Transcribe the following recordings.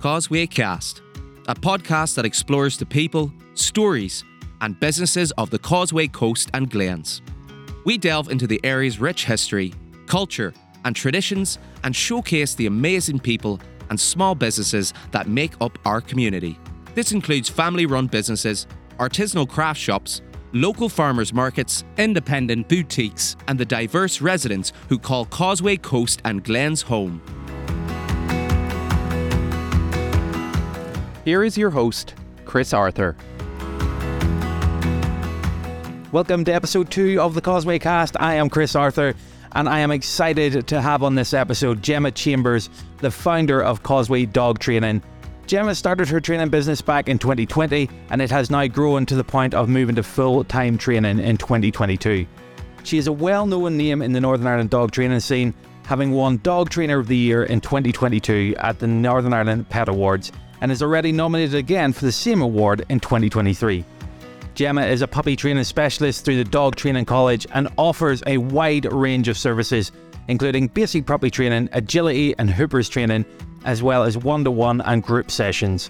Causeway Cast, a podcast that explores the people, stories, and businesses of the Causeway Coast and Glens. We delve into the area's rich history, culture, and traditions, and showcase the amazing people and small businesses that make up our community. This includes family-run businesses, artisanal craft shops, local farmers markets, independent boutiques, and the diverse residents who call Causeway Coast and Glens home. Here is your host, Chris Arthur. Welcome to episode 2 of the Causeway Cast. I am Chris Arthur, and I am excited to have on this episode Gemma Chambers, the founder of Causeway Dog Training. Gemma started her training business back in 2020, and it has now grown to the point of moving to full-time training in 2022. She is a well-known name in the Northern Ireland dog training scene, having won Dog Trainer of the Year in 2022 at the Northern Ireland Pet Awards, and is already nominated again for the same award in 2023. Gemma is a puppy training specialist through the Dog Training College and offers a wide range of services, including basic puppy training, agility and hoopers training, as well as one-to-one and group sessions.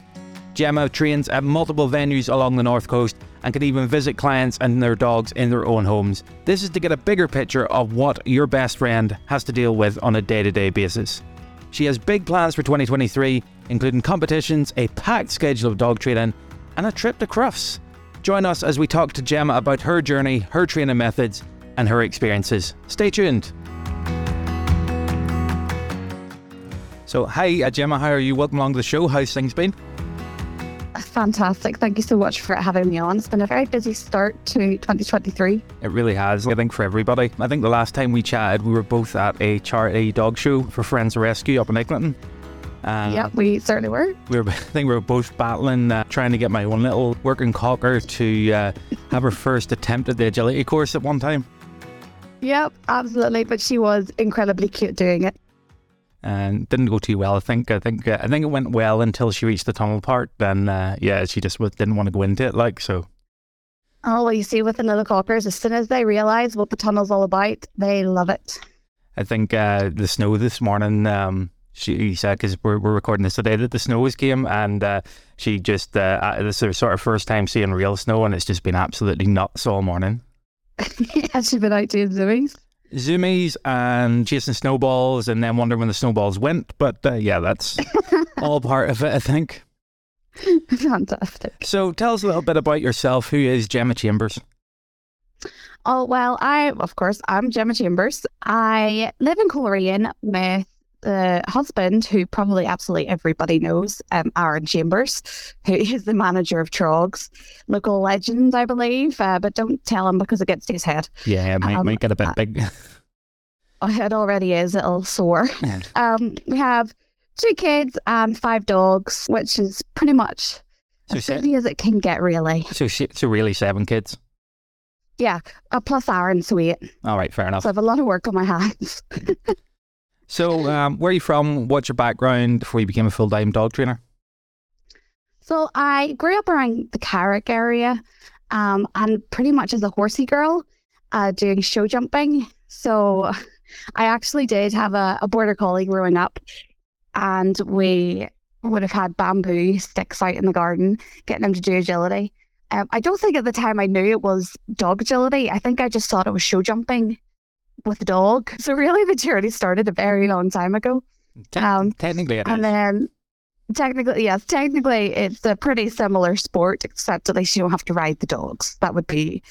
Gemma trains at multiple venues along the North Coast and can even visit clients and their dogs in their own homes. This is to get a bigger picture of what your best friend has to deal with on a day-to-day basis. She has big plans for 2023, including competitions, a packed schedule of dog training, and a trip to Crufts. Join us as we talk to Gemma about her journey, her training methods, and her experiences. Stay tuned. So, hi Gemma, how are you? Welcome along to the show. How's things been? Fantastic. Thank you so much for having me on. It's been a very busy start to 2023. It really has, I think, for everybody. I think the last time we chatted, we were both at a charity dog show for Friends Rescue up in Eglinton. Yep, we certainly were. I think we were both battling, trying to get my own little working cocker to have her first attempt at the agility course at one time. Yep, absolutely. But she was incredibly cute doing it. And didn't go too well, I think. I think it went well until she reached the tunnel part. Then, she just didn't want to go into it, so. Oh, well, you see, with the little cockers, as soon as they realise what the tunnel's all about, they love it. I think the snow this morning... She said, because we're recording this today, that the snow came, and she just, this is sort of first time seeing real snow, and it's just been absolutely nuts all morning. Yeah, she's been out doing zoomies and chasing snowballs, and then wondering when the snowballs went. But that's all part of it, I think. Fantastic. So tell us a little bit about yourself. Who is Gemma Chambers? Oh, well, I'm Gemma Chambers. I live in Coleraine with the husband who probably absolutely everybody knows, Aaron Chambers, who is the manager of Trogs, local legend, I believe, but don't tell him because it gets to his head. Yeah, it might get a bit big. It already is, it'll soar. Yeah. We have 2 kids and 5 dogs, which is pretty much as busy as it can get, really. So really 7 kids? Yeah, plus Aaron, so 8. All right, fair enough. So I have a lot of work on my hands. So where are you from? What's your background before you became a full-time dog trainer? So I grew up around the Carrick area and pretty much as a horsey girl doing show jumping. So I actually did have a border collie growing up, and we would have had bamboo sticks out in the garden, getting them to do agility. I don't think at the time I knew it was dog agility. I think I just thought it was show jumping with the dog. So really the journey started a very long time ago. Technically it is. And then technically it's a pretty similar sport, except at least you don't have to ride the dogs. That would be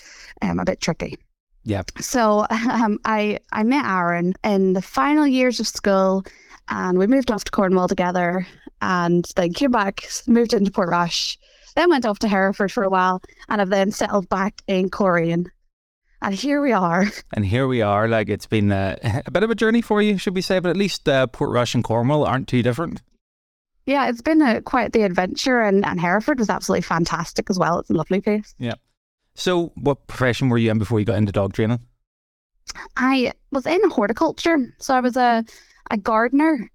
a bit tricky. Yeah. So I met Aaron in the final years of school, and we moved off to Cornwall together, and then came back, moved into Portrush, then went off to Hereford for a while, and have then settled back in Coleraine. And here we are. It's been a bit of a journey for you, should we say, but at least Portrush and Cornwall aren't too different. Yeah, it's been quite the adventure, and Hereford was absolutely fantastic as well. It's a lovely place. Yeah. So what profession were you in before you got into dog training? I was in horticulture. So I was a gardener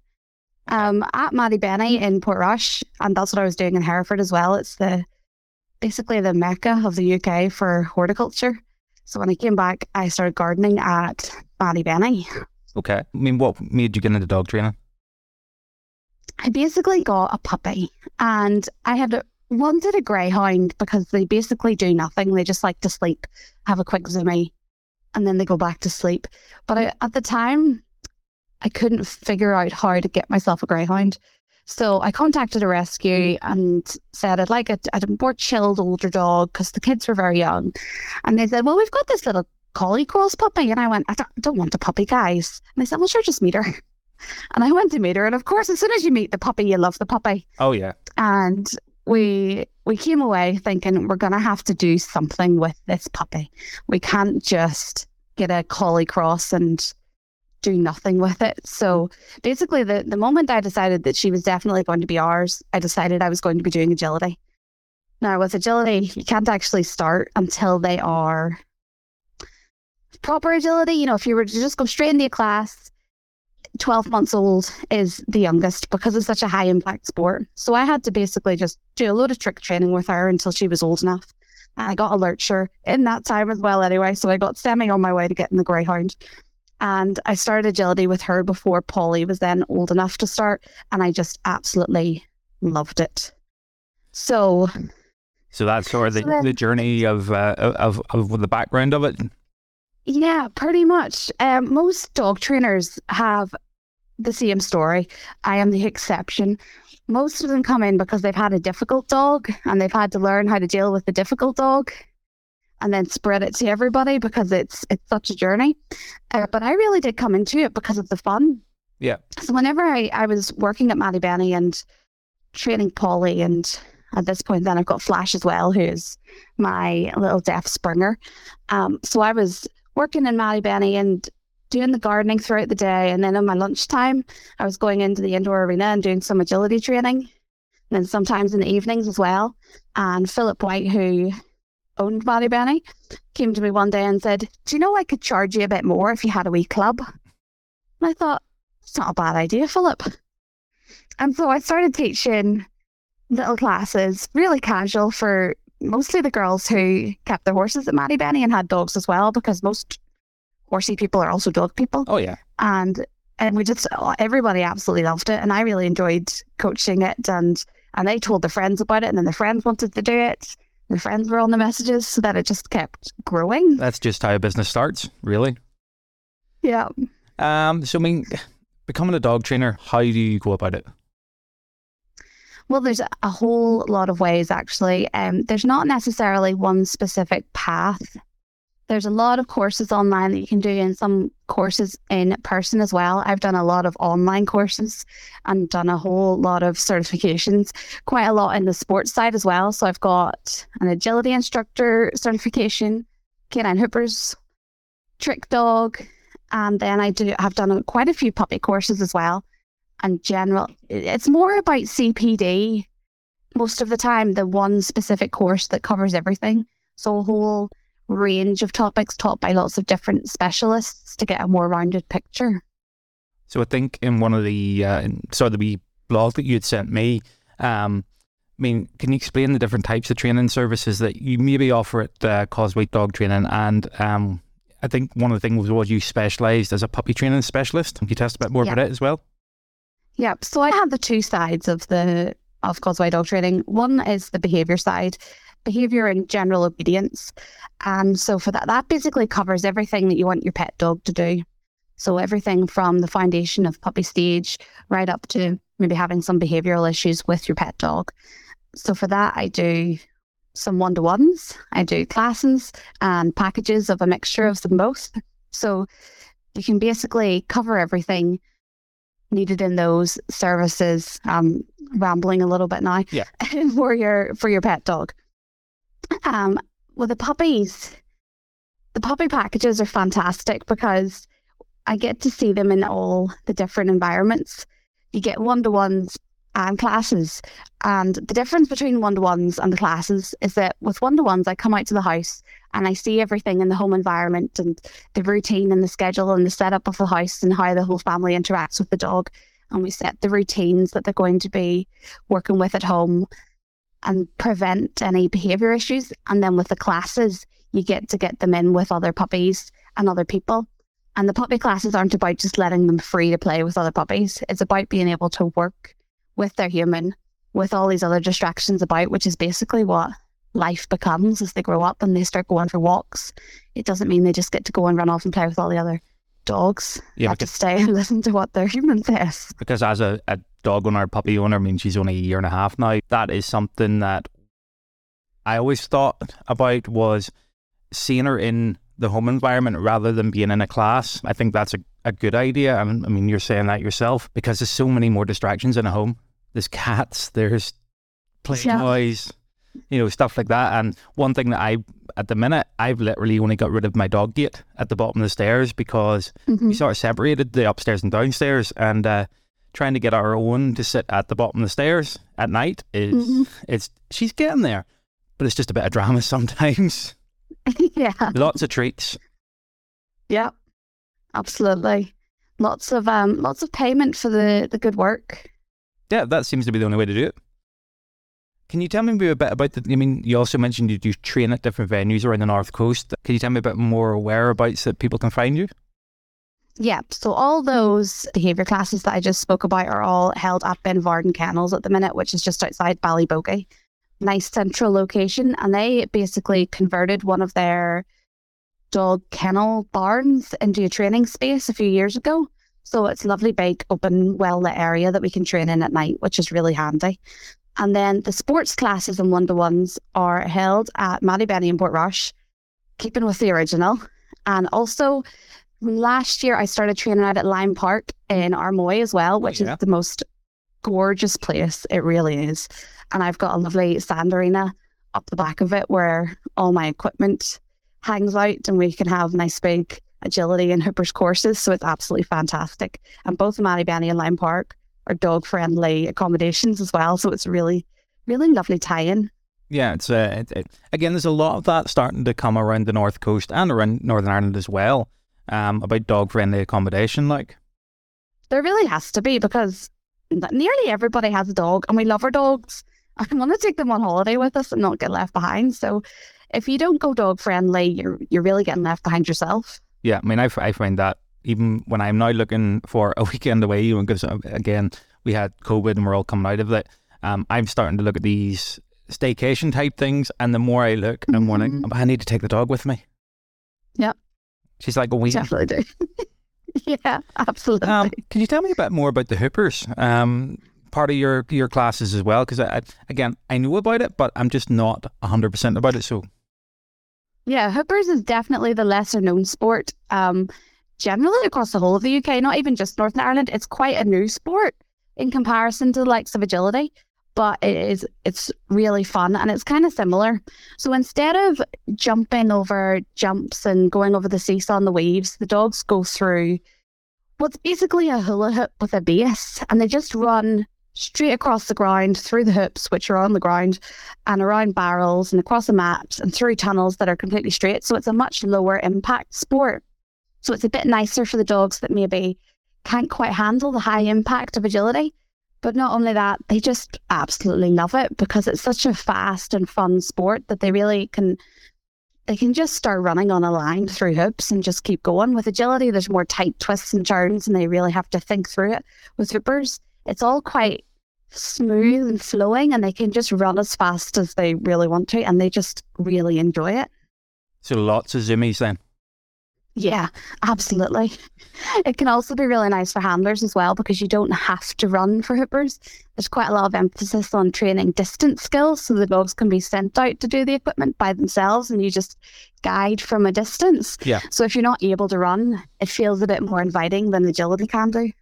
at Maddybenny in Portrush, and that's what I was doing in Hereford as well. It's basically the mecca of the UK for horticulture. So when I came back, I started gardening at Maddybenny. Okay. I mean, what made you get into dog training? I basically got a puppy, and I had wanted a greyhound because they basically do nothing. They just like to sleep, have a quick zoomy, and then they go back to sleep. But at the time, I couldn't figure out how to get myself a greyhound. So I contacted a rescue and said I'd like a more chilled older dog because the kids were very young. And they said, well, we've got this little collie cross puppy. And I went, I don't want a puppy, guys. And they said, well, sure, just meet her. And I went to meet her. And of course, as soon as you meet the puppy, you love the puppy. Oh, yeah. And we came away thinking we're going to have to do something with this puppy. We can't just get a collie cross and do nothing with it. So basically the moment I decided that she was definitely going to be ours, I decided I was going to be doing agility. Now with agility, you can't actually start until they are proper agility. You know, if you were to just go straight into a class, 12 months old is the youngest because it's such a high impact sport. So I had to basically just do a load of trick training with her until she was old enough. And I got a lurcher in that time as well anyway. So I got semi on my way to getting the greyhound. And I started agility with her before Polly was then old enough to start. And I just absolutely loved it. So that's sort of the journey of the background of it? Yeah, pretty much. Most dog trainers have the same story. I am the exception. Most of them come in because they've had a difficult dog and they've had to learn how to deal with the difficult dog. And then spread it to everybody because it's such a journey. But I really did come into it because of the fun. Yeah. So whenever I was working at Maddybenny and training Polly, and at this point then I've got Flash as well, who's my little deaf Springer. So I was working in Maddybenny and doing the gardening throughout the day. And then on my lunchtime, I was going into the indoor arena and doing some agility training. And then sometimes in the evenings as well. And Philip White, who owned Maddybenny, came to me one day and said, do you know I could charge you a bit more if you had a wee club? And I thought, it's not a bad idea, Philip. And so I started teaching little classes, really casual, for mostly the girls who kept their horses at Maddybenny and had dogs as well, because most horsey people are also dog people. Oh, yeah. And everybody absolutely loved it. And I really enjoyed coaching it. And they told their friends about it. And then their friends wanted to do it. My friends were on the messages, so that it just kept growing. That's just how a business starts, really. Yeah. So, I mean, becoming a dog trainer, how do you go about it? Well, there's a whole lot of ways, actually. There's not necessarily one specific path. There's a lot of courses online that you can do, and some courses in person as well. I've done a lot of online courses and done a whole lot of certifications, quite a lot in the sports side as well. So I've got an agility instructor certification, canine hoopers, trick dog, and then I've done quite a few puppy courses as well. And general, it's more about CPD most of the time, the one specific course that covers everything. So a whole range of topics taught by lots of different specialists to get a more rounded picture. So I think in one of the wee blog that you had sent me, I mean, can you explain the different types of training services that you maybe offer at Causeway Dog Training? And I think one of the things was you specialised as a puppy training specialist. Can you tell us a bit more about it as well? Yeah, so I have the two sides of Causeway Dog Training. One is the behaviour side. Behaviour and general obedience. And so for that basically covers everything that you want your pet dog to do. So everything from the foundation of puppy stage right up to maybe having some behavioural issues with your pet dog. So for that, I do some one-to-ones, I do classes and packages of a mixture of them both. So you can basically cover everything needed in those services. Rambling a little bit now. Yeah. for your pet dog. Well, the puppy packages are fantastic because I get to see them in all the different environments. You get one-to-ones and classes. And the difference between one-to-ones and the classes is that with one-to-ones, I come out to the house and I see everything in the home environment and the routine and the schedule and the setup of the house and how the whole family interacts with the dog. And we set the routines that they're going to be working with at home and prevent any behaviour issues. And then with the classes, you get to get them in with other puppies and other people. And the puppy classes aren't about just letting them free to play with other puppies. It's about being able to work with their human, with all these other distractions about, which is basically what life becomes as they grow up and they start going for walks. It doesn't mean they just get to go and run off and play with all the other dogs. Yeah, have to stay and listen to what their human says. Because as a dog owner, puppy owner, I mean, she's only a year and a half now. That is something that I always thought about, was seeing her in the home environment rather than being in a class. I think that's a good idea. I mean, you're saying that yourself, because there's so many more distractions in a home. There's cats, there's play noise, you know, stuff like that. And one thing that at the minute, I've literally only got rid of my dog gate at the bottom of the stairs, because we sort of separated the upstairs and downstairs, and trying to get our own to sit at the bottom of the stairs at night is, she's getting there, but it's just a bit of drama sometimes. Yeah. Lots of treats. Yeah, absolutely. Lots of payment for the good work. Yeah, that seems to be the only way to do it. Can you tell me a bit about you also mentioned you do train at different venues around the North Coast. Can you tell me a bit more whereabouts that people can find you? Yeah, so all those behaviour classes that I just spoke about are all held at Ben Varden Kennels at the minute, which is just outside Ballybogey. Nice central location, and they basically converted one of their dog kennel barns into a training space a few years ago. So it's a lovely big open well-lit area that we can train in at night, which is really handy. And then the sports classes and one-to-ones are held at Maddybenny and Portrush, keeping with the original. And also last year I started training out at Leime Park in Armoy as well, which is the most gorgeous place. It really is. And I've got a lovely sand arena up the back of it where all my equipment hangs out, and we can have nice big agility and hoopers courses. So it's absolutely fantastic. And both Maddybenny and Leime Park are dog friendly accommodations as well. So it's really, really lovely tie-in. Yeah, it's again, there's a lot of that starting to come around the North Coast and around Northern Ireland as well, about dog friendly accommodation. Like, there really has to be, because nearly everybody has a dog and we love our dogs. I want to take them on holiday with us and not get left behind. So if you don't go dog friendly, you're really getting left behind yourself. Yeah, I mean, I find that even when I'm now looking for a weekend away, you know, because again, we had COVID and we're all coming out of it. I'm starting to look at these staycation type things, and the more I look, and I'm wondering, I need to take the dog with me. Yep. She's like, we definitely do. Yeah, absolutely. Can you tell me a bit more about the hoopers? Part of your classes as well, because I know about it, but I'm just not 100% about it. So yeah, hoopers is definitely the lesser known sport. Generally across the whole of the UK, not even just Northern Ireland, it's quite a new sport in comparison to the likes of agility. But it's really fun, and it's kind of similar. So instead of jumping over jumps and going over the seesaw and the waves, the dogs go through what's basically a hula hoop with a base, and they just run straight across the ground through the hoops, which are on the ground, and around barrels and across the mats and through tunnels that are completely straight. So it's a much lower impact sport. So it's a bit nicer for the dogs that maybe can't quite handle the high impact of agility. But not only that, they just absolutely love it, because it's such a fast and fun sport that they really can just start running on a line through hoops and just keep going. With agility, there's more tight twists and turns, and they really have to think through it. With hoopers, it's all quite smooth and flowing, and they can just run as fast as they really want to, and they just really enjoy it. So lots of zoomies then. Yeah, absolutely. It can also be really nice for handlers as well, because you don't have to run for hoopers. There's quite a lot of emphasis on training distance skills, so the dogs can be sent out to do the equipment by themselves and you just guide from a distance. Yeah. So if you're not able to run, it feels a bit more inviting than agility can do.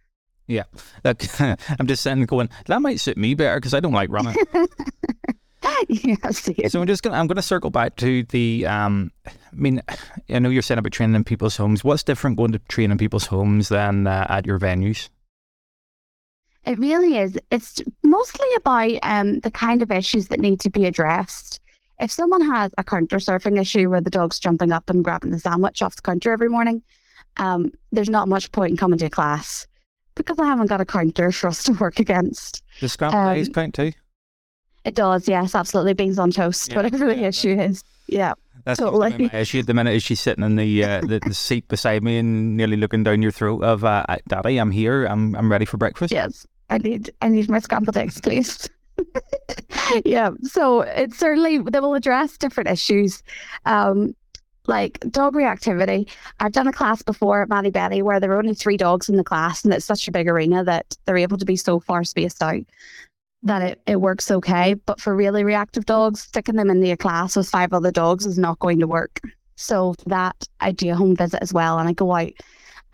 Yeah. I'm just sitting going, that might suit me better because I don't like running. Yes, so I'm going to circle back to the I know you're saying about training in people's homes. What's different going to train in people's homes than at your venues? It really is. It's mostly about the kind of issues that need to be addressed. If someone has a counter surfing issue where the dog's jumping up and grabbing the sandwich off the counter every morning, there's not much point in coming to class, because I haven't got a counter for us to work against. The scrambled eggs count too? It does, yes, absolutely. Beans on toast, whatever the issue is. Yeah, that's totally. My issue at the minute is she's sitting in the seat beside me and nearly looking down your throat of, Daddy, I'm here, I'm ready for breakfast. Yes, I need my scrambled eggs, please. Yeah, so it certainly, they will address different issues, like dog reactivity. I've done a class before at Maddybenny where there were only 3 dogs in the class, and it's such a big arena that they're able to be so far spaced out that it works okay. But for really reactive dogs, sticking them into a class with 5 other dogs is not going to work. So for that, I do a home visit as well, and I go out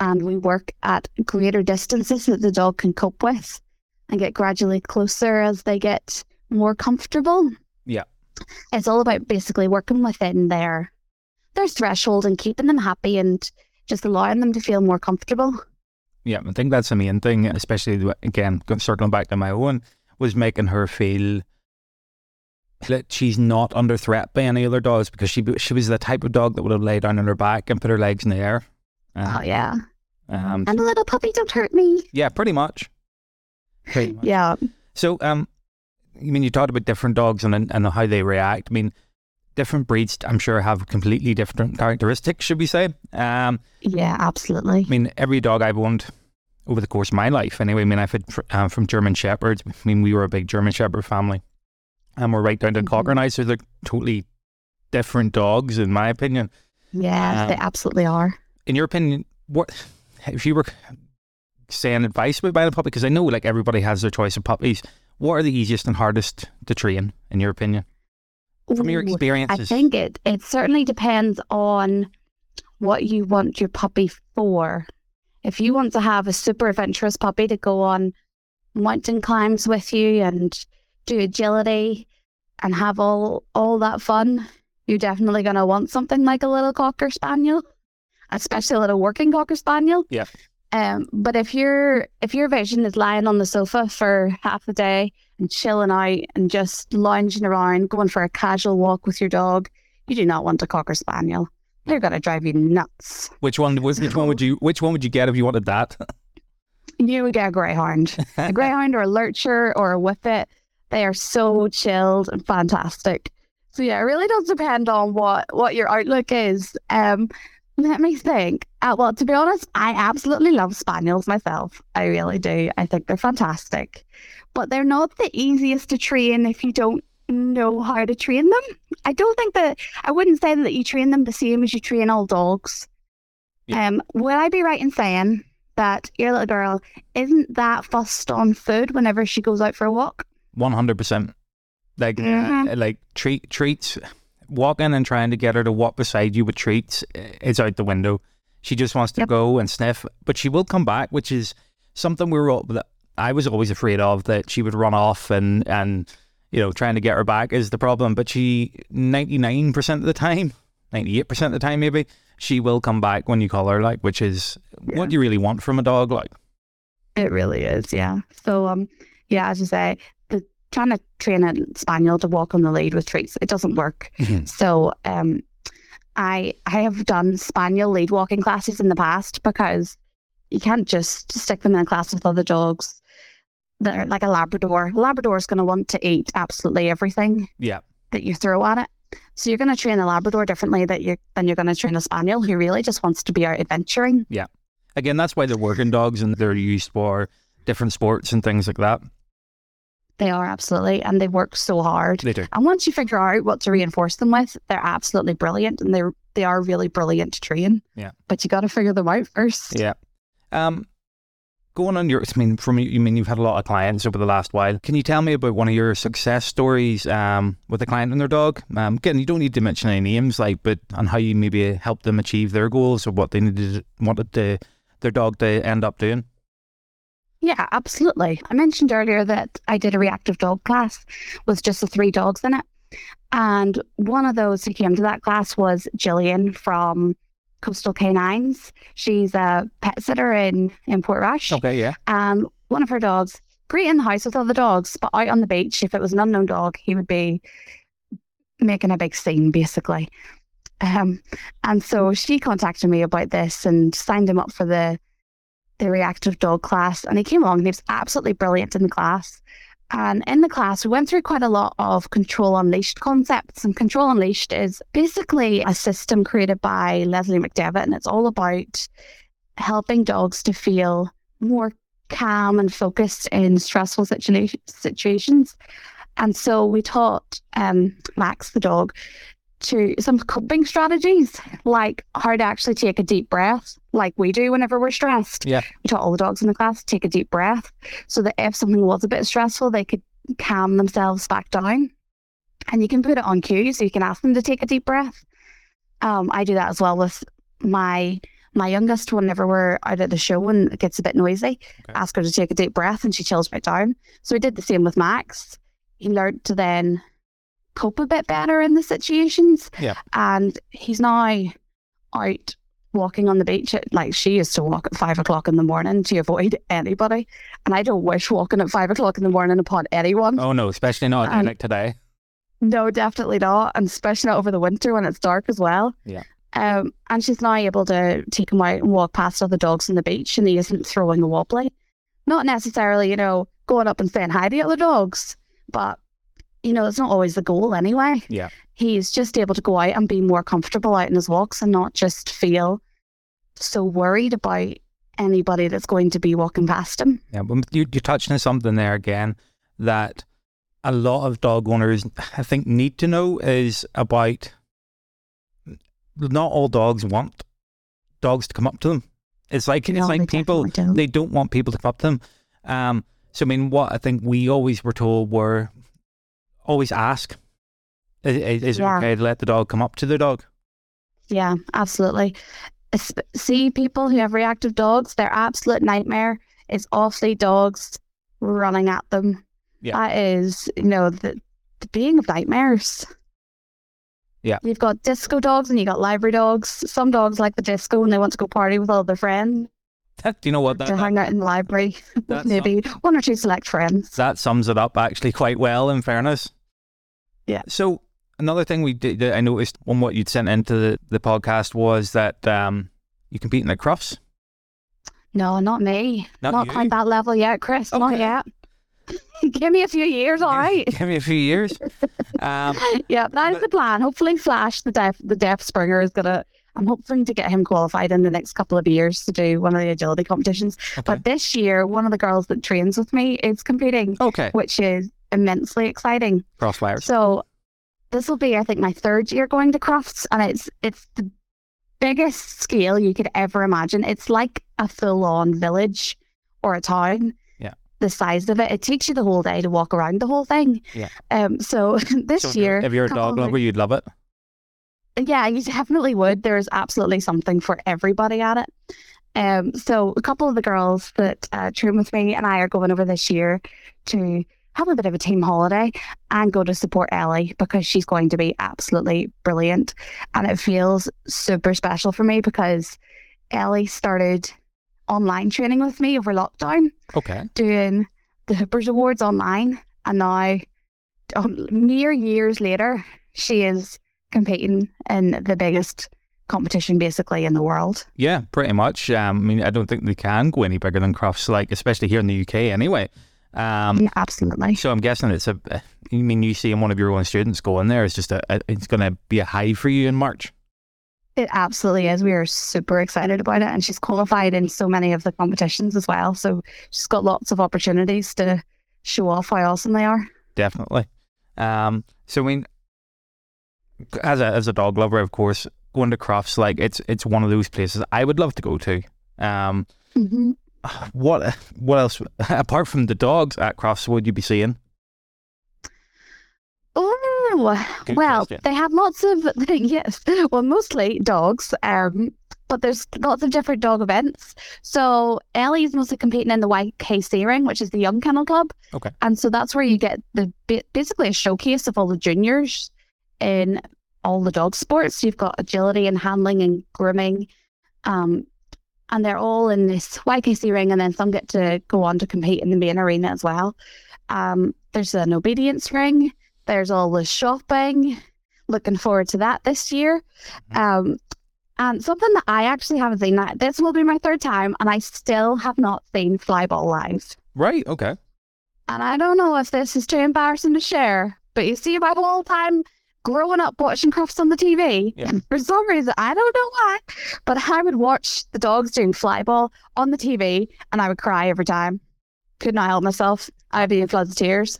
and we work at greater distances that the dog can cope with and get gradually closer as they get more comfortable. Yeah. It's all about basically working within their threshold and keeping them happy and just allowing them to feel more comfortable. Yeah, I think that's the main thing, especially, again, circling back to my own, was making her feel that she's not under threat by any other dogs, because she was the type of dog that would have laid down on her back and put her legs in the air. Oh, yeah. And a little puppy, don't hurt me. Yeah, pretty much. Yeah. So, I mean, you talked about different dogs and how they react. I mean, different breeds, I'm sure, have completely different characteristics, should we say? Yeah, absolutely. I mean, every dog I've owned over the course of my life, anyway, I mean, I've had from German Shepherds. I mean, we were a big German Shepherd family. And we're right down to Cocker now, so they're totally different dogs, in my opinion. Yeah, they absolutely are. In your opinion, what if you were saying advice about buying a puppy? Because I know, like, everybody has their choice of puppies. What are the easiest and hardest to train, in your opinion? From your experiences? I think it certainly depends on what you want your puppy for. If you want to have a super adventurous puppy to go on mountain climbs with you and do agility and have all that fun, you're definitely going to want something like a little Cocker Spaniel, especially a little working Cocker Spaniel. Yeah. But if your vision is lying on the sofa for half the day and chilling out and just lounging around, going for a casual walk with your dog, you do not want a Cocker Spaniel. They're going to drive you nuts. Which one would you get if you wanted that? You would get a Greyhound. A Greyhound or a Lurcher or a Whippet. They are so chilled and fantastic. So yeah, it really does depend on what your outlook is. Let me think. Well, to be honest, I absolutely love Spaniels myself. I really do. I think they're fantastic. But they're not the easiest to train if you don't know how to train them. I wouldn't say that you train them the same as you train all dogs. Yeah. Would I be right in saying that your little girl isn't that fussed on food whenever she goes out for a walk? 100%. Like, like treats... Walking and trying to get her to walk beside you with treats is out the window. She just wants to go and sniff, but she will come back, which is something I was always afraid of, that she would run off and you know, trying to get her back is the problem. But she, 99% of the time, 98% of the time maybe, she will come back when you call her, like, which is what you really want from a dog, like. It really is, yeah. So, yeah, as you say, trying to train a spaniel to walk on the lead with treats, it doesn't work. So I have done spaniel lead walking classes in the past, because you can't just stick them in a class with other dogs that are like a Labrador. Labrador is going to want to eat absolutely everything that you throw at it. So you're going to train a Labrador differently than you're going to train a spaniel who really just wants to be out adventuring. Yeah. Again, that's why they're working dogs and they're used for different sports and things like that. They are, absolutely, and they work so hard. They do. And once you figure out what to reinforce them with, they're absolutely brilliant, and they are really brilliant to train. Yeah. But you got to figure them out first. Yeah. Going on your, I mean, you've had a lot of clients over the last while. Can you tell me about one of your success stories with a client and their dog? Again, you don't need to mention any names, but how you maybe helped them achieve their goals or what they wanted their dog to end up doing. Yeah, absolutely. I mentioned earlier that I did a reactive dog class with just the 3 dogs in it. And one of those who came to that class was Jillian from Coastal Canines. She's a pet sitter in Portrush. Okay, yeah. And one of her dogs, great in the house with other dogs, but out on the beach, if it was an unknown dog, he would be making a big scene, basically. And so she contacted me about this and signed him up for the reactive dog class, and he came along and he was absolutely brilliant in the class. And in the class we went through quite a lot of Control Unleashed concepts, and Control Unleashed is basically a system created by Leslie McDevitt, and it's all about helping dogs to feel more calm and focused in stressful situations. And so we taught Max, the dog, to some coping strategies, like how to actually take a deep breath, like we do whenever we're stressed. Yeah. We taught all the dogs in the class to take a deep breath so that if something was a bit stressful, they could calm themselves back down. And you can put it on cue, so you can ask them to take a deep breath. I do that as well with my youngest whenever we're out at the show and it gets a bit noisy. Okay. Ask her to take a deep breath and she chills right down. So we did the same with Max. He learned to then cope a bit better in the situations. Yeah. And he's now out walking on the beach. Like, she used to walk at 5 o'clock in the morning to avoid anybody. And I don't wish walking at 5 o'clock in the morning upon anyone. Oh no, especially not today. No, definitely not. And especially not over the winter when it's dark as well. Yeah. And she's now able to take him out and walk past other dogs on the beach, and he isn't throwing a wobbly. Not necessarily, you know, going up and saying hi to other dogs, but, you know, it's not always the goal anyway. Yeah. He's just able to go out and be more comfortable out in his walks and not just feel so worried about anybody that's going to be walking past him. Yeah, but you're touching on something there again that a lot of dog owners, I think, need to know is about not all dogs want dogs to come up to them. It's like, no, it's like people, they don't want people to come up to them. So, I mean, what I think we always were told were always ask, is it okay to let the dog come up to their dog? Yeah, absolutely. See, people who have reactive dogs, their absolute nightmare is awfully dogs running at them. Yeah. That is, you know, the being of nightmares. Yeah. You've got disco dogs and you've got library dogs. Some dogs like the disco and they want to go party with all their friends. Do you know what? That, to hang out in the library with maybe one or two select friends. That sums it up actually quite well, in fairness. Yeah. So another thing we did that I noticed on what you'd sent into the podcast was that you compete in the Crufts. No, not me. Not quite that level yet, Chris. Okay. Not yet. Give me a few years, all right? Give me a few years. Yeah, that's the plan. Hopefully Flash, the deaf Springer, is going to... I'm hoping to get him qualified in the next couple of years to do one of the agility competitions. Okay. But this year, one of the girls that trains with me is competing, which is immensely exciting. Crossfires. So this will be, I think, my third year going to Crufts, and it's the biggest scale you could ever imagine. It's like a full-on village or a town. Yeah. The size of it. It takes you the whole day to walk around the whole thing. Yeah. So this year... If you're a dog lover, you'd love it. Yeah, you definitely would. There is absolutely something for everybody at it. So a couple of the girls that train with me and I are going over this year to have a bit of a team holiday and go to support Ellie because she's going to be absolutely brilliant. And it feels super special for me because Ellie started online training with me over lockdown. Okay. Doing the Hoopers Awards online. And now, mere years later, she is... competing in the biggest competition basically in the world. Yeah, pretty much. I mean, I don't think they can go any bigger than Crufts, like, especially here in the UK anyway. Yeah, absolutely. So I'm guessing it's you seeing one of your own students go in there, it's just it's going to be a high for you in March. It absolutely is. We are super excited about it, and she's qualified in so many of the competitions as well. So she's got lots of opportunities to show off how awesome they are. Definitely. So I mean, as a dog lover, of course, going to Crufts, like, it's one of those places I would love to go to. Mm-hmm. What else apart from the dogs at Crufts would you be seeing? They have lots of mostly dogs, but there's lots of different dog events. So Ellie is mostly competing in the YKC ring, which is the Young Kennel Club. Okay. And so that's where you get basically a showcase of all the juniors in all the dog sports. You've got agility and handling and grooming, and they're all in this YKC ring, and then some get to go on to compete in the main arena as well. There's an obedience ring, there's all the shopping, looking forward to that this year. And something that I actually haven't seen, this will be my third time, and I still have not seen Flyball live. Right, okay. And I don't know if this is too embarrassing to share, but you see my whole time growing up watching Crufts on the TV, for some reason, I don't know why, but I would watch the dogs doing flyball on the TV and I would cry every time. Could not help myself. I'd be in floods of tears.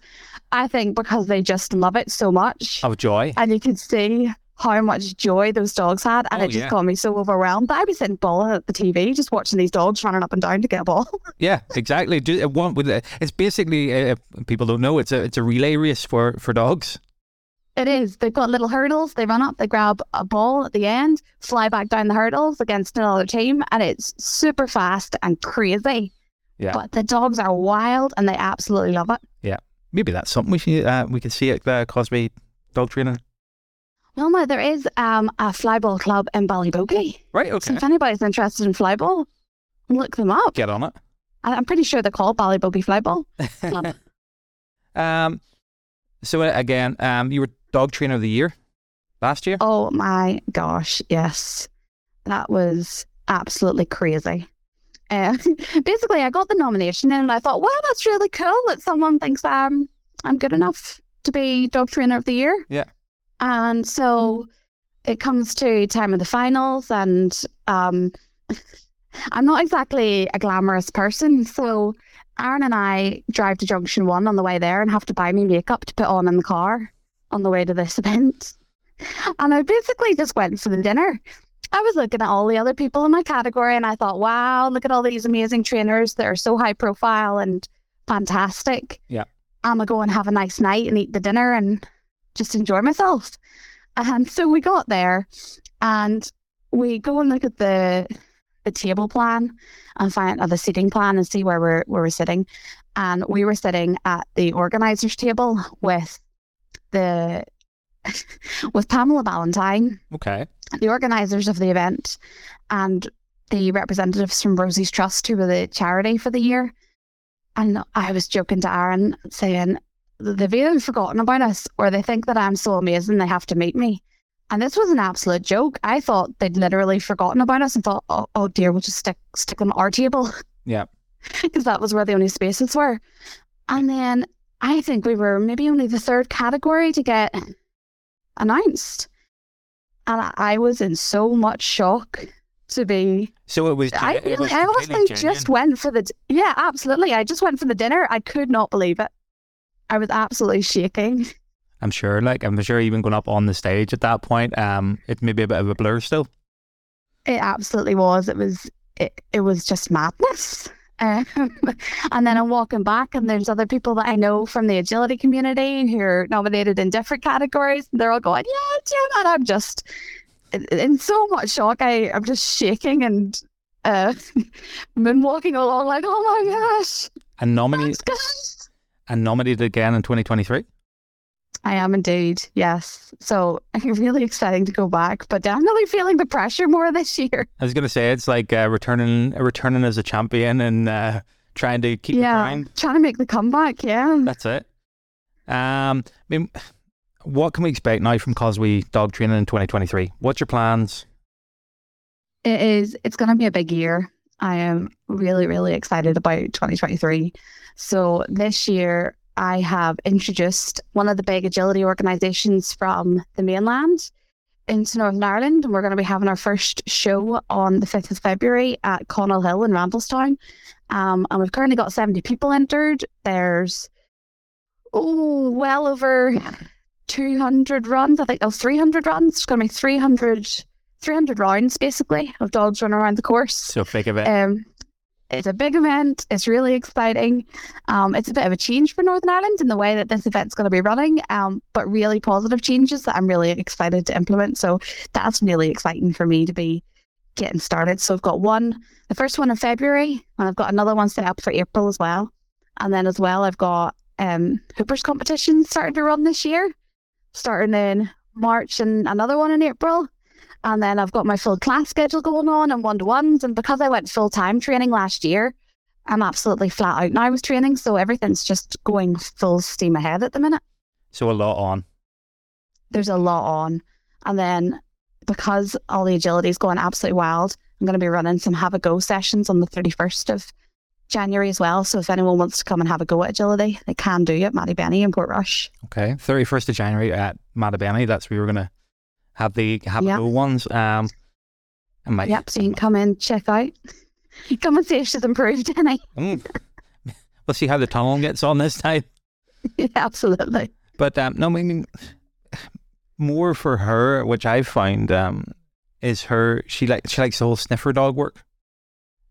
I think because they just love it so much. Oh, joy. And you could see how much joy those dogs had, and it just got me so overwhelmed that I was sitting bawling at the TV just watching these dogs running up and down to get a ball. Yeah, exactly. It's basically, people don't know, it's a relay race for dogs. It is. They've got little hurdles. They run up, they grab a ball at the end, fly back down the hurdles against another team, and it's super fast and crazy. Yeah. But the dogs are wild and they absolutely love it. Yeah. Maybe that's something we could see at the Causeway Dog Training. No, there is a flyball club in Ballybogey. Right, okay. So if anybody's interested in flyball, look them up. Get on it. I'm pretty sure they're called Ballybogey Flyball Club. So again, you were Dog Trainer of the Year last year? Oh my gosh, yes. That was absolutely crazy. Basically, I got the nomination and I thought, wow, that's really cool that someone thinks I'm good enough to be Dog Trainer of the Year. Yeah. And so it comes to time of the finals, and I'm not exactly a glamorous person, so Aaron and I drive to Junction One on the way there and have to buy me makeup to put on in the car on the way to this event. And I basically just went for the dinner. I was looking at all the other people in my category and I thought, wow, look at all these amazing trainers that are so high profile and fantastic. Yeah. I'm going to go and have a nice night and eat the dinner and just enjoy myself. And so we got there and we go and look at the table plan and find the seating plan and see where we're sitting. And we were sitting at the organizer's table with Pamela Ballantyne. Okay. The organisers of the event and the representatives from Rosie's Trust, who were the charity for the year. And I was joking to Aaron saying, they've either forgotten about us or they think that I'm so amazing they have to meet me. And this was an absolute joke. I thought they'd literally forgotten about us and thought, oh dear, we'll just stick them at our table. Yeah. Because that was where the only spaces were. And then I think we were maybe only the third category to get announced. And I was in so much shock to be... So it was... I honestly just went for the... Yeah, absolutely. I just went for the dinner. I could not believe it. I was absolutely shaking. I'm sure even going up on the stage at that point, it may be a bit of a blur still. It absolutely was. It was just madness. And then I'm walking back and there's other people that I know from the agility community who are nominated in different categories. They're all going, yeah, Jim. And I'm just in so much shock. I'm just shaking and moonwalking along like, oh my gosh. And nominated again in 2023? I am indeed, yes. So really exciting to go back, but definitely feeling the pressure more this year. I was going to say, it's like returning as a champion and trying to keep it going. Yeah, trying to make the comeback, yeah. That's it. I mean, what can we expect now from Causeway Dog Training in 2023? What's your plans? It's going to be a big year. I am really, really excited about 2023. So this year, I have introduced one of the big agility organisations from the mainland into Northern Ireland, and we're going to be having our first show on the 5th of February at Connell Hill in Randallstown. And we've currently got 70 people entered. There's well over 200 runs. I think 300 runs. It's going to be 300 rounds basically of dogs running around the course. So big event. It's a big event. It's really exciting. It's a bit of a change for Northern Ireland in the way that this event's going to be running, but really positive changes that I'm really excited to implement. So that's really exciting for me to be getting started. So I've got the first one in February, and I've got another one set up for April as well. And then as well, I've got Hoopers competition starting to run this year, starting in March and another one in April. And then I've got my full class schedule going on and one-to-ones. And because I went full-time training last year, I'm absolutely flat out now with training. So everything's just going full steam ahead at the minute. So a lot on. There's a lot on. And then because all the agility is going absolutely wild, I'm going to be running some have-a-go sessions on the 31st of January as well. So if anyone wants to come and have a go at agility, they can do it at Maddybenny in Portrush. Okay, 31st of January at Maddybenny. That's where we were going to have the go ones. So you can come and check out. Come and see if she's improved any. We'll see how the tunnel gets on this time. Yeah, absolutely. But more for her, which I've found is her. She likes the whole sniffer dog work.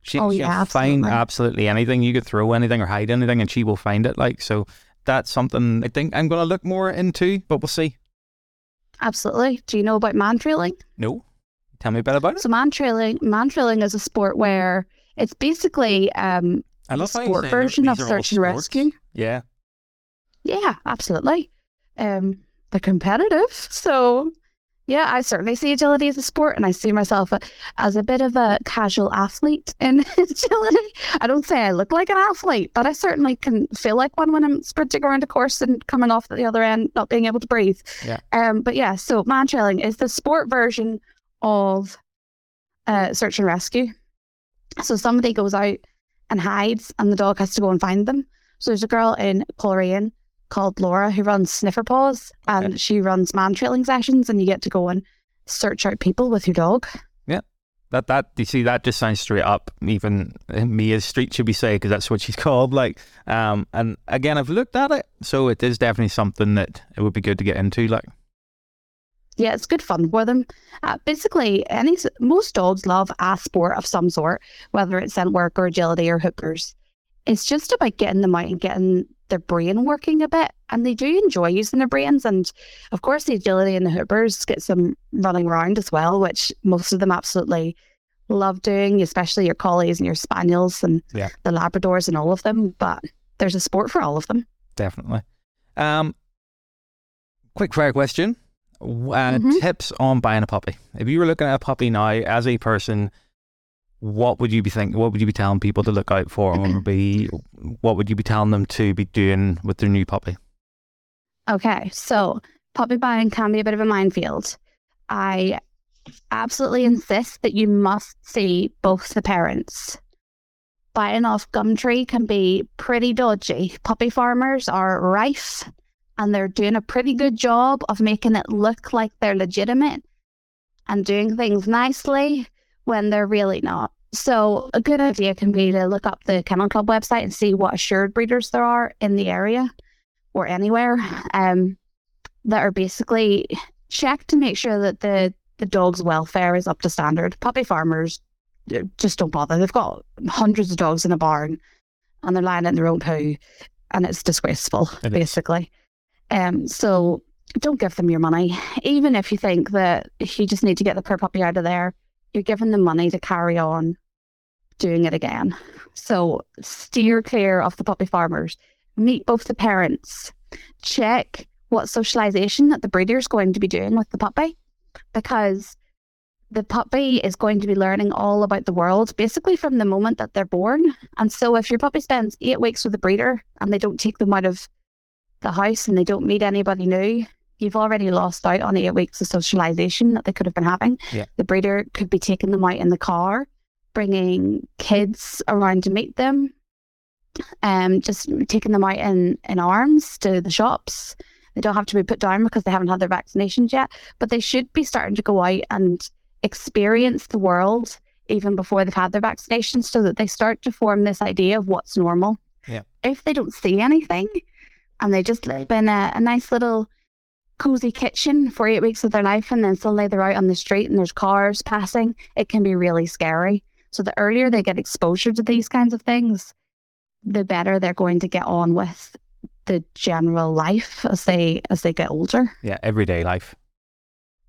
She'll find absolutely anything. You could throw anything or hide anything, and she will find it. So that's something I think I'm going to look more into. But we'll see. Absolutely. Do you know about man trailing? No. Tell me a bit about it. So man trailing is a sport where it's basically a sport version of search and rescue. Yeah. Yeah, absolutely. They're competitive. So yeah, I certainly see agility as a sport, and I see myself as a bit of a casual athlete in agility. I don't say I look like an athlete, but I certainly can feel like one when I'm sprinting around a course and coming off at the other end, not being able to breathe. Yeah. So man trailing is the sport version of search and rescue. So somebody goes out and hides, and the dog has to go and find them. So there's a girl in Coleraine called Laura who runs sniffer paws, and she runs man trailing sessions, and you get to go and search out people with your dog. Yeah, that you see, that just sounds straight up even Mia's Street, should we say, because that's what she's called. And again, I've looked at it, so it is definitely something that it would be good to get into. Yeah, it's good fun for them. Basically, most dogs love a sport of some sort, whether it's scent work or agility or hoopers. It's just about getting them out and getting their brain working a bit. And they do enjoy using their brains. And of course, the agility and the hoopers gets them running around as well, which most of them absolutely love doing, especially your collies and your spaniels and the Labradors and all of them. But there's a sport for all of them. Definitely. Quick fire question. Tips on buying a puppy. If you were looking at a puppy now as a person, what would you be thinking? What would you be telling people to look out for? What would you be telling them to be doing with their new puppy? Okay, so puppy buying can be a bit of a minefield. I absolutely insist that you must see both the parents. Buying off Gumtree can be pretty dodgy. Puppy farmers are rife. And they're doing a pretty good job of making it look like they're legitimate and doing things nicely when they're really not. So a good idea can be to look up the Kennel Club website and see what assured breeders there are in the area or anywhere that are basically checked to make sure that the dog's welfare is up to standard. Puppy farmers just don't bother. They've got hundreds of dogs in a barn and they're lying in their own poo, and it's disgraceful, basically. So don't give them your money. Even if you think that you just need to get the poor puppy out of there, you're giving them money to carry on doing it again. So steer clear of the puppy farmers. Meet both the parents. Check what socialisation that the breeder is going to be doing with the puppy, because the puppy is going to be learning all about the world basically from the moment that they're born. And so if your puppy spends 8 weeks with the breeder and they don't take them out of the house and they don't meet anybody new, you've already lost out on 8 weeks of socialization that they could have been having. Yeah. The breeder could be taking them out in the car, bringing kids around to meet them, just taking them out in arms to the shops. They don't have to be put down because they haven't had their vaccinations yet, but they should be starting to go out and experience the world even before they've had their vaccinations, so that they start to form this idea of what's normal. Yeah. If they don't see anything, and they just live in a nice little cozy kitchen for 8 weeks of their life, and then suddenly they're out on the street and there's cars passing, it can be really scary. So the earlier they get exposure to these kinds of things, the better they're going to get on with the general life as they get older. Yeah, everyday life.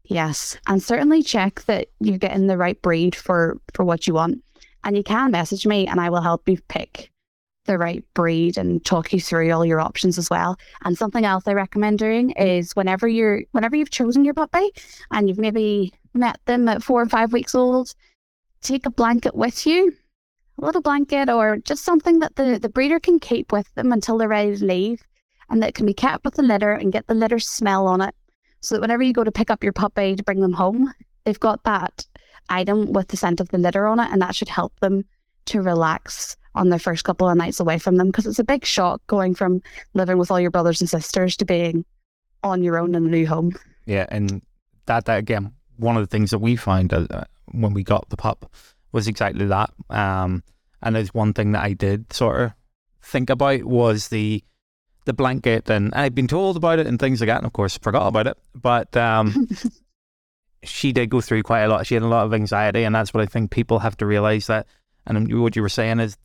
Yes. And certainly check that you're getting the right breed for what you want. And you can message me and I will help you pick the right breed and talk you through all your options as well. And something else I recommend doing is whenever you've chosen your puppy and you've maybe met them at 4 or 5 weeks old, take a blanket with you, a little blanket or just something that the breeder can keep with them until they're ready to leave, and that can be kept with the litter and get the litter smell on it, so that whenever you go to pick up your puppy to bring them home, they've got that item with the scent of the litter on it, and that should help them to relax on their first couple of nights away from them, because it's a big shock going from living with all your brothers and sisters to being on your own in a new home. Yeah, and that again, one of the things that we found when we got the pup was exactly that. And there's one thing that I did sort of think about was the blanket, and I'd been told about it and things like that, and of course forgot about it, but she did go through quite a lot. She had a lot of anxiety, and that's what I think people have to realise that. And what you were saying is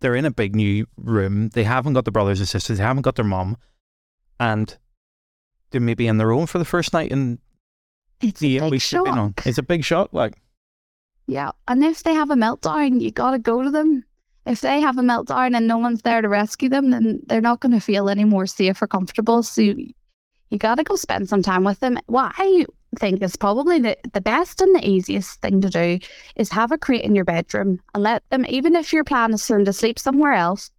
they're in a big new room, they haven't got the brothers and sisters, they haven't got their mum, and they're maybe on their own for the first night, and it's a big shock, like. Yeah, and if they have a meltdown, you gotta go to them. If they have a meltdown and no one's there to rescue them, then they're not going to feel any more safe or comfortable. So you gotta go spend some time with them. What I think is probably the best and the easiest thing to do is have a crate in your bedroom and let them, even if your plan is for them to sleep somewhere else,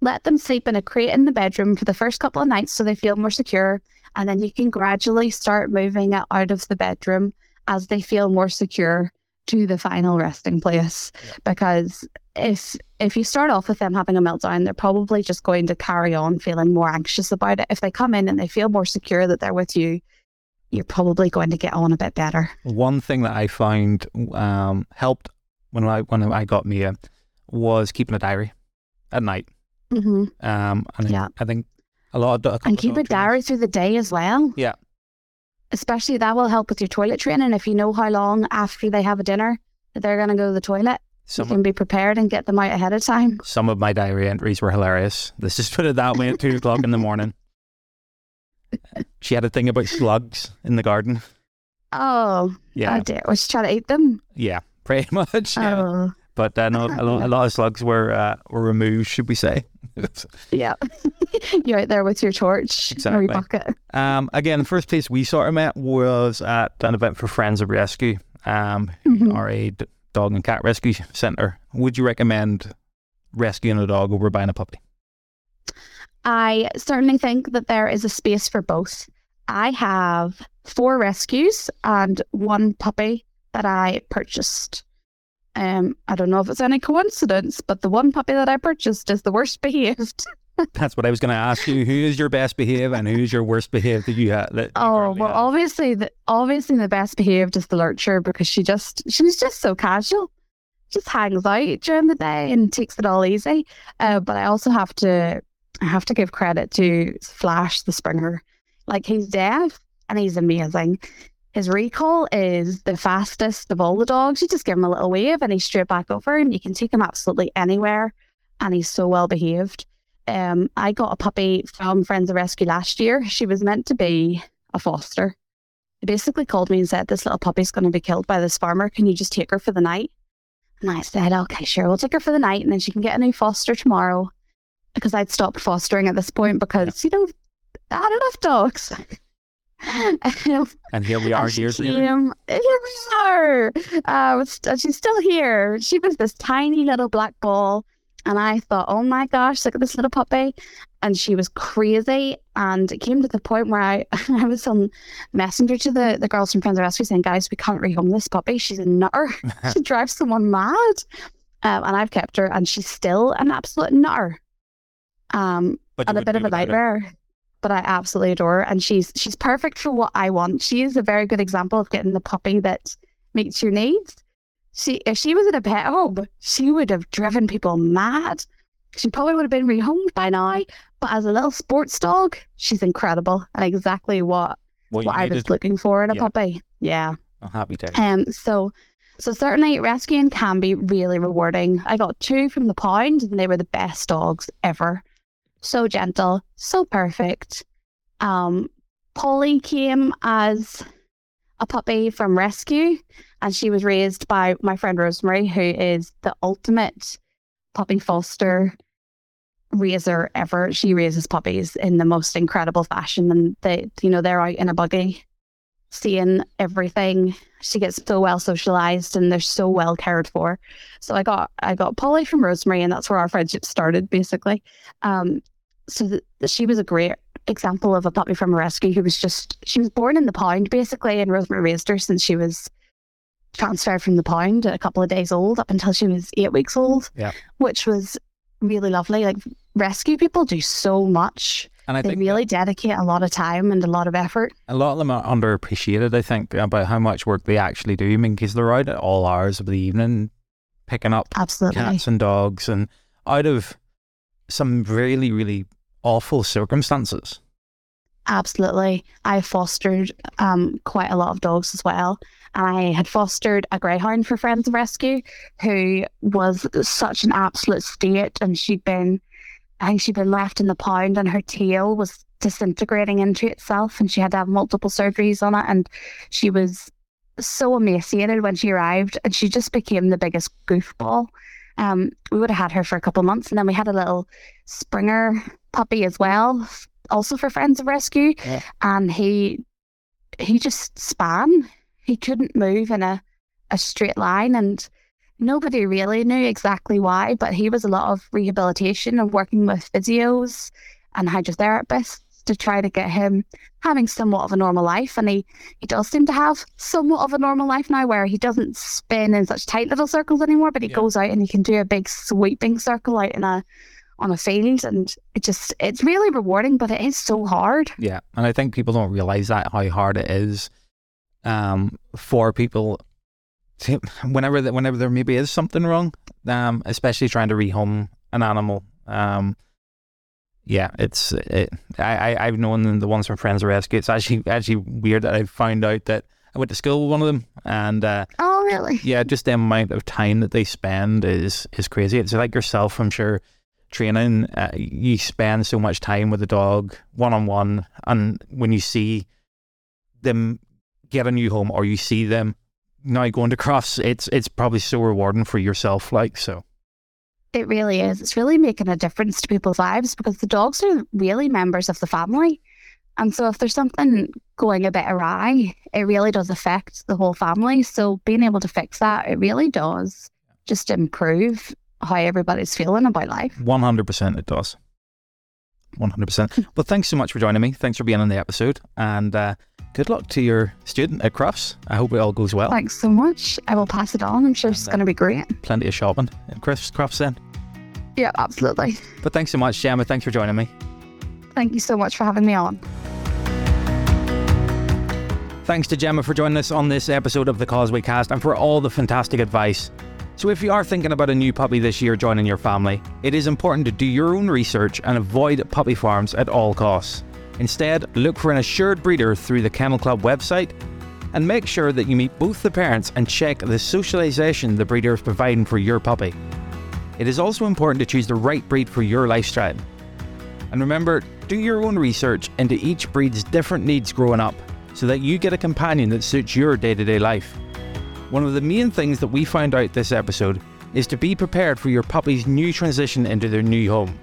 let them sleep in a crate in the bedroom for the first couple of nights so they feel more secure. And then you can gradually start moving it out of the bedroom as they feel more secure to the final resting place. Yeah. Because if you start off with them having a meltdown, they're probably just going to carry on feeling more anxious about it. If they come in and they feel more secure that they're with you, you're probably going to get on a bit better. One thing that I found helped when I got Mia was keeping a diary at night. Mm-hmm. I think a lot of... And keep a diary through the day as well. Yeah. Especially that will help with your toilet training. If you know how long after they have a dinner that they're going to go to the toilet, you can be prepared and get them out ahead of time. Some of my diary entries were hilarious. Let's just put it that way at 2 o'clock in the morning. She had a thing about slugs in the garden. Oh, yeah. Oh dear. Was she trying to eat them? Yeah, pretty much. Yeah. Oh. But no, a lot of slugs were removed, should we say. Yeah. You're out there with your torch, exactly. Or your bucket. Again, the first place we sort of met was at an event for Friends Rescue, mm-hmm. Are a dog and cat rescue centre. Would you recommend rescuing a dog over buying a puppy? I certainly think that there is a space for both. I have 4 rescues and 1 puppy that I purchased. I don't know if it's any coincidence, but the one puppy that I purchased is the worst behaved. That's what I was going to ask you. Who is your best behaved and who is your worst behaved that you had? Obviously the best behaved is the lurcher, because she's just so casual. Just hangs out during the day and takes it all easy. But I also have to give credit to Flash the Springer. Like, he's deaf and he's amazing. His recall is the fastest of all the dogs. You just give him a little wave and he's straight back over, and you can take him absolutely anywhere, and he's so well behaved. I got a puppy from Friends of Rescue last year. She was meant to be a foster. They basically called me and said, this little puppy's going to be killed by this farmer. Can you just take her for the night? And I said, okay, sure, we'll take her for the night and then she can get a new foster tomorrow. Because I'd stopped fostering at this point, because, you know, I had enough dogs. And here we are, years later. Here we are. She's still here. She was this tiny little black ball, and I thought, oh my gosh, look at this little puppy. And she was crazy, and it came to the point where I was on Messenger to the girls from Friends of Rescue saying, guys, we can't rehome this puppy. She's a nutter. She drives someone mad. And I've kept her, and she's still an absolute nutter. And a bit of a nightmare. But I absolutely adore her, and she's perfect for what I want. She is a very good example of getting the puppy that meets your needs. If she was in a pet home, she would have driven people mad. She probably would have been rehomed by now. But as a little sports dog, she's incredible, and exactly what I was looking for in a puppy. Yeah, I'm happy to. So certainly rescuing can be really rewarding. I got 2 from the pound, and they were the best dogs ever. So gentle, so perfect. Polly came as a puppy from rescue, and she was raised by my friend Rosemary, who is the ultimate puppy foster raiser ever. She raises puppies in the most incredible fashion, and they're out in a buggy seeing everything. She gets so well socialized, and they're so well cared for. So I got Polly from Rosemary, and that's where our friendship started, basically. She was a great example of a puppy from a rescue who was she was born in the pound, basically, and Rosemary raised her since she was transferred from the pound at a couple of days old up until she was 8 weeks old, which was really lovely. Like, rescue people do so much. And they really dedicate a lot of time and a lot of effort. A lot of them are underappreciated, I think, about how much work they actually do. I mean, because they're out at all hours of the evening picking up cats and dogs, and out of some really, really awful circumstances. Absolutely. I fostered quite a lot of dogs as well. I had fostered a greyhound for Friends Rescue, who was such an absolute state, and she'd been left in the pound, and her tail was disintegrating into itself, and she had to have multiple surgeries on it, and she was so emaciated when she arrived, and she just became the biggest goofball. We would have had her for a couple of months, and then we had a little Springer puppy as well, also for Friends of Rescue, and he just span. He couldn't move in a straight line, and nobody really knew exactly why, but he was a lot of rehabilitation and working with physios and hydrotherapists to try to get him having somewhat of a normal life. And he does seem to have somewhat of a normal life now, where he doesn't spin in such tight little circles anymore, but he goes out and he can do a big sweeping circle out on a field, and it's really rewarding, but it is so hard. Yeah, and I think people don't realise that, how hard it is for people to, whenever there maybe is something wrong, especially trying to rehome an animal. I've known the ones from Friends Rescue. It's actually weird that I found out that I went to school with one of them, and oh really? Yeah, just the amount of time that they spend is crazy. It's like yourself, I'm sure, training. You spend so much time with the dog one-on-one, and when you see them get a new home, or you see them now going to Crufts, it's probably so rewarding for yourself, like, so. It really is. It's really making a difference to people's lives, because the dogs are really members of the family. And so if there's something going a bit awry, it really does affect the whole family. So being able to fix that, it really does just improve how everybody's feeling about life. 100% it does. 100%. Well, thanks so much for joining me. Thanks for being on the episode. And good luck to your student at Crufts. I hope it all goes well. Thanks so much. I will pass it on. I'm sure it's going to be great. Plenty of shopping at Crufts then. Yeah, absolutely. But thanks so much, Gemma. Thanks for joining me. Thank you so much for having me on. Thanks to Gemma for joining us on this episode of the Causeway Cast, and for all the fantastic advice. So if you are thinking about a new puppy this year joining your family, it is important to do your own research and avoid puppy farms at all costs. Instead, look for an assured breeder through the Kennel Club website, and make sure that you meet both the parents and check the socialisation the breeder is providing for your puppy. It is also important to choose the right breed for your lifestyle. And remember, do your own research into each breed's different needs growing up, so that you get a companion that suits your day-to-day life. One of the main things that we found out this episode is to be prepared for your puppy's new transition into their new home.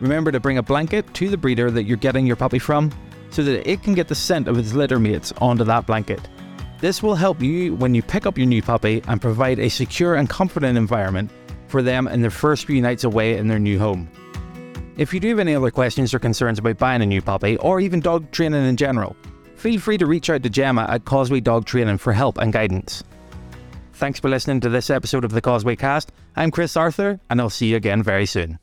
Remember to bring a blanket to the breeder that you're getting your puppy from, so that it can get the scent of its litter mates onto that blanket. This will help you when you pick up your new puppy, and provide a secure and comforting environment for them in their first few nights away in their new home. If you do have any other questions or concerns about buying a new puppy, or even dog training in general, feel free to reach out to Gemma at Causeway Dog Training for help and guidance. Thanks for listening to this episode of the Causeway Cast. I'm Chris Arthur, and I'll see you again very soon.